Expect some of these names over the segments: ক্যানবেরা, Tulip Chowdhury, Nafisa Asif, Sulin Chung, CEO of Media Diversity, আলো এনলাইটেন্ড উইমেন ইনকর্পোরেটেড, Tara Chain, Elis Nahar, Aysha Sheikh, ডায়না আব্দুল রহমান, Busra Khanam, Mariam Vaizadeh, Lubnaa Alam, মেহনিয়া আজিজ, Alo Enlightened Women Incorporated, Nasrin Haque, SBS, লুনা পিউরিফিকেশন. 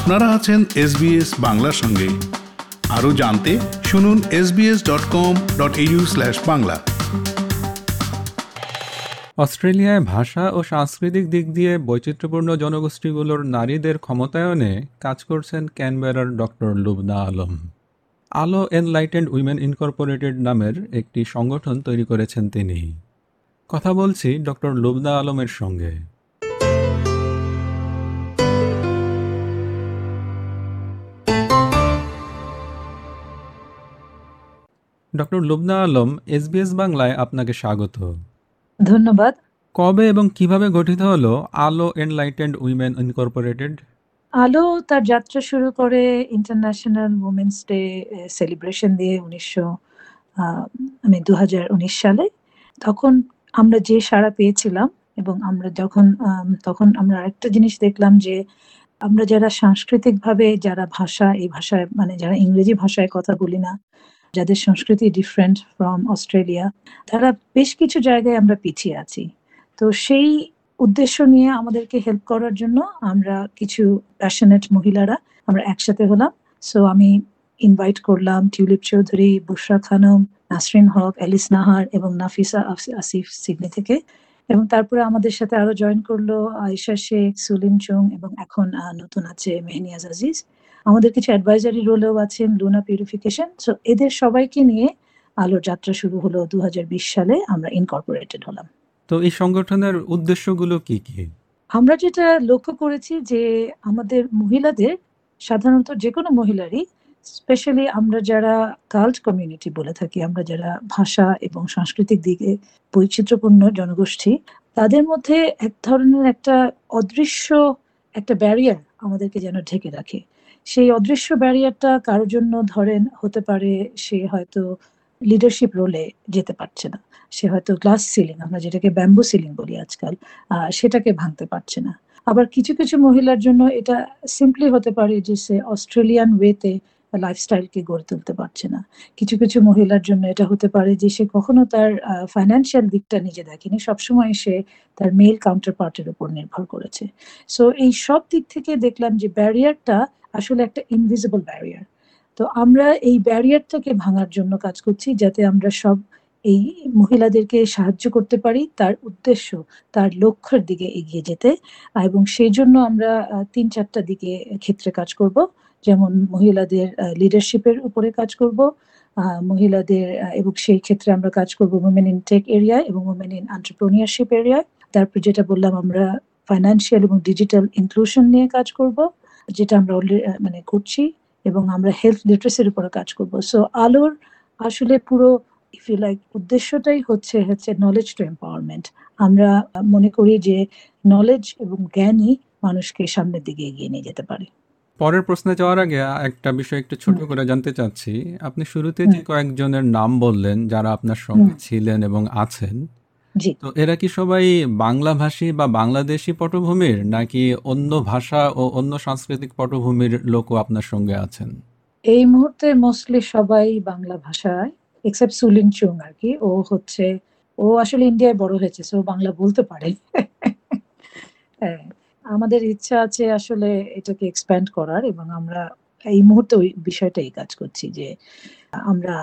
আপনারা আছেন SBS বাংলার সঙ্গে। আরও জানতে শুনুন sbs.com.au/বাংলা। অস্ট্রেলিয়ায় ভাষা ও সাংস্কৃতিক দিক দিয়ে বৈচিত্র্যপূর্ণ জনগোষ্ঠীগুলোর নারীদের ক্ষমতায়নে কাজ করছেন ক্যানবেরার ডক্টর লুবনা আলম। আলো এনলাইটেন্ড উইমেন ইনকর্পোরেটেড নামের একটি সংগঠন তৈরি করেছেন তিনি। কথা বলছি ডক্টর লুবনা আলমের সঙ্গে। ডক্টর লুবনা আলম, SBS বাংলায় আপনাকে স্বাগত। ধন্যবাদ। কবে এবং কিভাবে গঠিত হলো আলো এনলাইটেন্ড উইমেন ইনকর্পোরেটেড? আলো তার যাত্রা শুরু করে ইন্টারন্যাশনাল উইমেন্স ডে সেলিব্রেশন দিয়ে 2019 সালে। তখন আমরা যে সাড়া পেয়েছিলাম এবং আমরা তখন আমরা আরেকটা জিনিস দেখলাম যে আমরা যারা সাংস্কৃতিকভাবে যারা ভাষা এই ভাষায় মানে যারা ইংরেজি ভাষায় কথা বলি না, যাদের সংস্কৃতি ডিফারেন্ট ফ্রম অস্ট্রেলিয়া, তারা বেশ কিছু জায়গায় আমরা পিছিয়ে আছি। তো সেই উদ্দেশ্য নিয়ে আমাদেরকে হেল্প করার জন্য আমরা কিছু প্যাশনেট মহিলারা আমরা একসাথে হলাম। সো আমি ইনভাইট করলাম টিউলিপ চৌধুরী, বুসরা খানম, নাসরিন হক, এলিস নাহার এবং নাফিসা আসিফ সিডনি থেকে। এবং তারপরে আমাদের সাথে আরো জয়েন করলো আয়শা শেখ, সুলিন চুং এবং এখন নতুন আছে মেহনিয়া আজিজ। আমাদের কিছু অ্যাডভাইজারি রোলেও আছেন লুনা পিউরিফিকেশন। সো এদের সবাইকে নিয়ে আলোর যাত্রা শুরু হলো 2020 সালে, আমরা ইনকর্পোরেটেড হলাম। তো এই সংগঠনের উদ্দেশ্যগুলো কি কি? আমরা যেটা লক্ষ্য করেছি যে আমাদের মহিলাদের, সাধারণত যে কোনো মহিলারই, স্পেশালি আমরা যারা কাল্ট কমিউনিটি বলে থাকি, আমরা যারা ভাষা এবং সাংস্কৃতিক দিকে বৈচিত্র্যপূর্ণ জনগোষ্ঠী, তাদের মধ্যে এক ধরনের একটা অদৃশ্য একটা ব্যারিয়ার আমাদেরকে যেন ঢেকে রাখে। সেই অদৃশ্য ব্যারিয়ারটা কারোর জন্য, ধরেন, হতে পারে সে হয়তো লিডারশিপ রোলে যেতে পারছে না, সে হয়তো গ্লাস সিলিং, আমরা যেটাকে ব্যাম্বু সিলিং বলি আজকাল, সেটাকে ভাঙতে পারছে না। আবার কিছু কিছু মহিলার জন্য এটা সিম্পলি হতে পারে যে সে অস্ট্রেলিয়ান ওয়েতে লাইফস্টাইলকে গড়ে তুলতে পারছে না। কিছু কিছু মহিলার জন্য এটা হতে পারে যে সে কখনো তার ফাইন্যান্সিয়াল দিকটা নিজে দেখেনি, সবসময় সে তার মেল কাউন্টার পার্টের উপর নির্ভর করেছে। সো এই সব দিক থেকে দেখলাম যে ব্যারিয়ারটা আসলে একটা ইনভিজিবল ব্যারিয়ার। তো আমরা এই ব্যারিয়ারটাকে ভাঙার জন্য কাজ করছি, যাতে আমরা সব এই মহিলাদেরকে সাহায্য করতে পারি তার উদ্দেশ্য, তার লক্ষ্যের দিকে এগিয়ে যেতে। এবং সেই জন্য আমরা 3-4টা দিকে ক্ষেত্রে কাজ করব। যেমন মহিলাদের লিডারশিপের উপরে কাজ করব, মহিলাদের, এবং সেই ক্ষেত্রে আমরা কাজ করব উইমেন ইন টেক এরিয়ায় এবং উইমেন ইন এন্টারপ্রেনিয়রশিপ এরিয়ায়। তারপর যেটা বললাম, আমরা ফাইন্যান্সিয়াল এবং ডিজিটাল ইনক্লুশন নিয়ে কাজ করব, যেটা আমরা মানে করছি, এবং আমরা হেলথ লিটারেসির উপরে কাজ করব। সো আলোর আসলে পুরো উদ্দেশ্যটাই হচ্ছে নলেজ টু এম্পাওয়ারমেন্ট। আমরা মনে করি যে নলেজ এবং জ্ঞানই মানুষকে সামনের দিকে এগিয়ে নিয়ে যেতে পারে। পরের প্রশ্নে যাওয়ার আগে একটা বিষয় একটু ছোট করে জানতে চাচ্ছি। আপনি শুরুতে যে কয়েকজনের নাম বললেন যারা আপনার সঙ্গে ছিলেন এবং আছেন, তো এরা কি সবাই বাংলাভাষী বা বাংলাদেশি পটভূমির, নাকি অন্য ভাষা ও অন্য সাংস্কৃতিক পটভূমির লোকও আপনার সঙ্গে আছেন? এই মুহূর্তে মোস্টলি সবাই বাংলা ভাষায়, এক্সেপ্ট সুলিন চুং আর কি। ও আসলে ইন্ডিয়ায় বড় হয়েছে, সো বাংলা বলতে পারে। আমাদের ইচ্ছা আছে আসলে এটাকে এক্সপ্যান্ড করার, এবং আমরা এই মুহূর্তে ওই বিষয়টাই কাজ করছি যে আমরা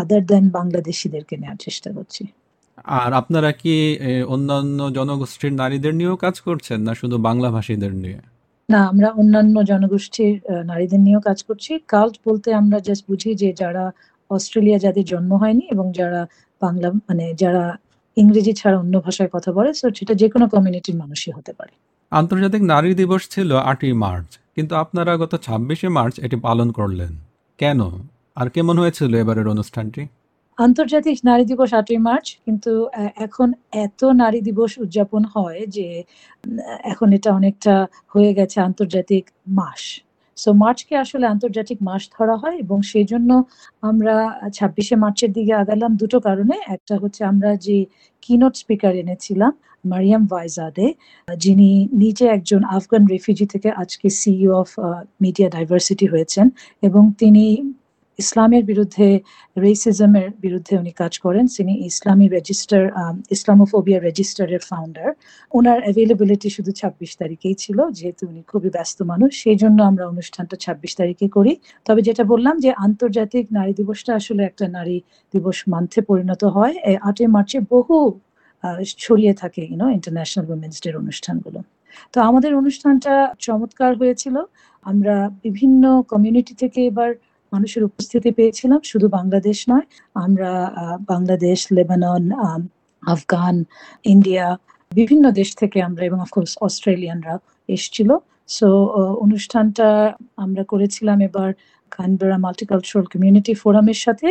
আদার দ্যান বাংলাদেশিদেরকে নেওয়ার চেষ্টা করছি। আর আপনারা কি অন্যান্য জনগোষ্ঠীর নারীদের নিয়েও কাজ করছেন, না শুধু বাংলাভাষীদের নিয়ে? না, আমরা অন্যান্য জনগোষ্ঠীর নারীদের নিয়েও কাজ করছি। কাল্ট বলতে আমরা জাস্ট বুঝি যে যারা অস্ট্রেলিয়া, যাদের জন্ম হয়নি, এবং যারা বাংলা মানে যারা ইংরেজি ছাড়া অন্য ভাষায় কথা বলে, সো সেটা যে কোনো কমিউনিটির মানুষই হতে পারে। আন্তর্জাতিক নারী দিবস ছিল 8ই মার্চ, কিন্তু আপনারা গত 26 মার্চ এটি পালন করলেন, কেন আর কেমন হয়েছিল এবারের অনুষ্ঠানটি? আন্তর্জাতিক নারী দিবস 8ই মার্চ, কিন্তু এখন এত নারী দিবস উদযাপন হয় যে এখন এটা অনেকটা হয়ে গেছে আন্তর্জাতিক মাস। সো মার্চকে আসলে আন্তর্জাতিক মাস ধরা হয়, এবং সেই জন্য আমরা 26 মার্চের দিকে আগালাম দুটো কারণে। একটা হচ্ছে আমরা যে কিনোট স্পিকার এনেছিলাম মারিয়াম ভাইজাদে, যিনি নিজে একজন আফগান রেফিউজি থেকে আজকে সিইও অফ মিডিয়া ডাইভার্সিটি হয়েছেন, এবং তিনি ইসলামের বিরুদ্ধে, রেসিজমের বিরুদ্ধে উনি কাজ করেন। তিনি ইসলামী রেজিস্টার, ইসলামোফোবিয়া রেজিস্টারের ফাউন্ডার। ওনার অ্যাভেলেবিলিটি শুধু 26 তারিখেই ছিল, যেহেতু উনি খুবই ব্যস্ত মানুষ সেই জন্য আমরা অনুষ্ঠানটা 26 তারিখে করি। তবে যেটা বললাম যে আন্তর্জাতিক নারী দিবসটা আসলে একটা নারী দিবস মান্থে পরিণত হয়। 8 মার্চে বহু ছড়িয়ে থাকে ইন্টারন্যাশনাল উইমেন্স ডে অনুষ্ঠানগুলো। তো আমাদের অনুষ্ঠানটা চমৎকার হয়েছিল। আমরা বিভিন্ন কমিউনিটি থেকে এবার মানুষের উপস্থিতি পেয়েছিলাম, শুধু বাংলাদেশ নয়, আমরা বাংলাদেশ, লেবানন, আফগান, ইন্ডিয়া, বিভিন্ন দেশ থেকে আমরা, এবং অফকোর্স অস্ট্রেলিয়ানরা এসেছিল। সো অনুষ্ঠানটা আমরা করেছিলাম এবার কানবেরা মাল্টিকালচারাল কমিউনিটি ফোরামের সাথে,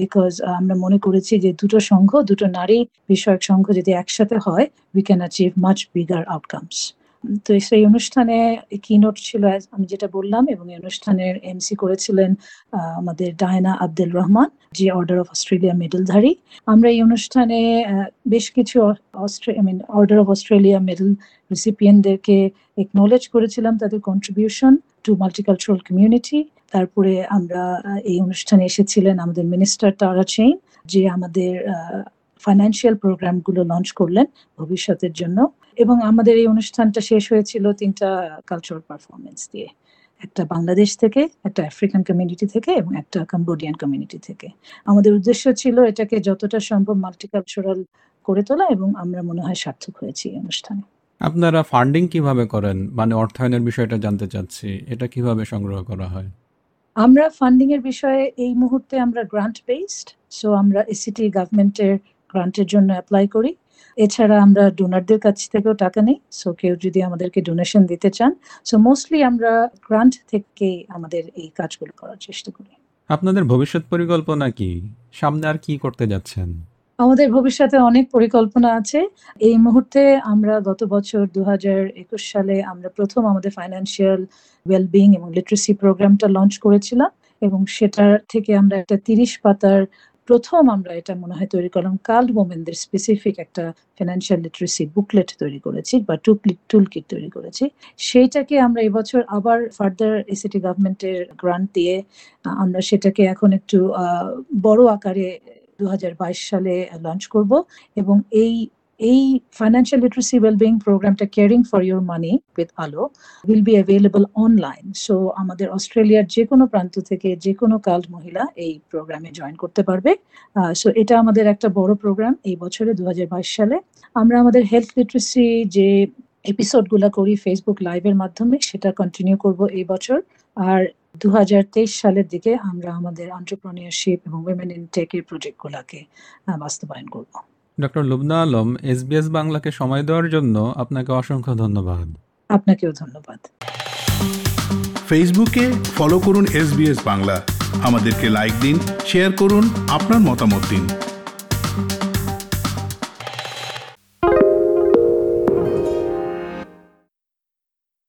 বিকজ আমরা মনে করেছি যে দুটো সংঘ, দুটো নারী বিষয়ক সংঘ যদি একসাথে হয়, we can achieve much bigger outcomes. তো সেই অনুষ্ঠানে কিনোট ছিল, আমি যেটা বললাম, এবং এই অনুষ্ঠানের এমসি করেছিলেন আমাদের ডায়না আব্দুল রহমান, যে অর্ডার অফ অস্ট্রেলিয়া মেডেলধারী। আমরা এই অনুষ্ঠানে বেশ কিছু অর্ডার অফ অস্ট্রেলিয়া মেডেল রিসিপিয়েন্টদেরকে একনোলেজ করেছিলাম, তাদের কন্ট্রিবিউশন টু মাল্টিকালচারাল কমিউনিটি। তারপরে আমরা এই অনুষ্ঠানে এসেছিলেন আমাদের মিনিস্টার তারা চেইন, যে আমাদের ফাইন্যান্সিয়াল প্রোগ্রামগুলো লঞ্চ করলেন ভবিষ্যতের জন্য। এবং আমাদের এই অনুষ্ঠানটা শেষ হয়েছিল 3টা কালচারাল পারফরমেন্স দিয়ে, একটা বাংলাদেশ থেকে, একটা আফ্রিকান কমিউনিটি থেকে এবং একটা কম্বোডিয়ান কমিউনিটি থেকে। আমাদের উদ্দেশ্য ছিল এটাকে যতটা সম্ভব মাল্টিকালচারাল করে তোলা, এবং আমরা মনে হয় সার্থক হয়েছি এই অনুষ্ঠানে। আপনারা ফান্ডিং কিভাবে করেন, মানে অর্থায়নের বিষয়টা জানতে চাচ্ছি, এটা কিভাবে সংগ্রহ করা হয়? আমরা ফান্ডিং এর বিষয়ে এই মুহূর্তে আমরা গ্রান্ট বেসড, সো আমরা এসিটি গভর্নমেন্টের গ্রান্টের জন্য অ্যাপ্লাই করি। এছাড়া আমরা ডোনারদের কাছ থেকেও টাকা নেই, সো কেউ যদি আমাদেরকে ডোনেশন দিতে চান। সো মোস্টলি আমরা গ্রান্ট থেকে আমাদের এই কাজগুলো করার চেষ্টা করি। আপনাদের ভবিষ্যৎ পরিকল্পনা কি, সামনে আর কি করতে যাচ্ছেন? আমাদের ভবিষ্যতে অনেক পরিকল্পনা আছে। এই মুহূর্তে আমরা গত বছর 2021 সালে আমরা প্রথম আমাদের ফাইন্যান্সিয়াল ওয়েলবিং এবং লিটারেসি প্রোগ্রামটা লঞ্চ করেছিলাম, এবং সেটার থেকে আমরা একটা 30 পাতার প্রথম, আমরা এটা মনে হয় তৈরি করলাম, কাল্ড ওমেনদের স্পেসিফিক একটা ফিনান্সিয়াল লিটারেসি বুকলেট তৈরি করেছি, বা টুলকিট তৈরি করেছি। সেইটাকে আমরা এবছর আবার ফার্দার এসিটি গভর্নমেন্টের গ্রান্ট দিয়ে আমরা সেটাকে এখন একটু বড় আকারে 2022 সালে লঞ্চ করব। এবং এই ফাইন্যান্সিয়াল লিটারেসি ওয়েলবিং প্রোগ্রামটা caring for your money with Alo will be available online. So আমাদের অস্ট্রেলিয়ার যে কোনো প্রান্ত থেকে যে কোনো কাল্ড মহিলা এই প্রোগ্রামে জয়েন করতে পারবে। সো এটা আমাদের একটা বড় প্রোগ্রাম এই বছরে 2022 সালে। আমরা আমাদের হেলথ লিটারেসি যে এপিসোডগুলো করি ফেসবুক লাইভের মাধ্যমে, সেটা কন্টিনিউ করব এই বছর। আর 2023 সালের দিকে আমরা আমাদের এন্টারপ্রেনিয়রশিপ এবং উইমেন ইন টেক এর প্রজেক্টগুলোকে বাস্তবায়ন করব। ডক্টর লুবনা আলম, SBS বাংলাকে সময় দেওয়ার জন্য আপনাকে অসংখ্য ধন্যবাদ। আপনাকেও ধন্যবাদ। ফেসবুকে ফলো করুন SBS বাংলা, আমাদেরকে লাইক দিন, শেয়ার করুন, আপনার মতামত দিন।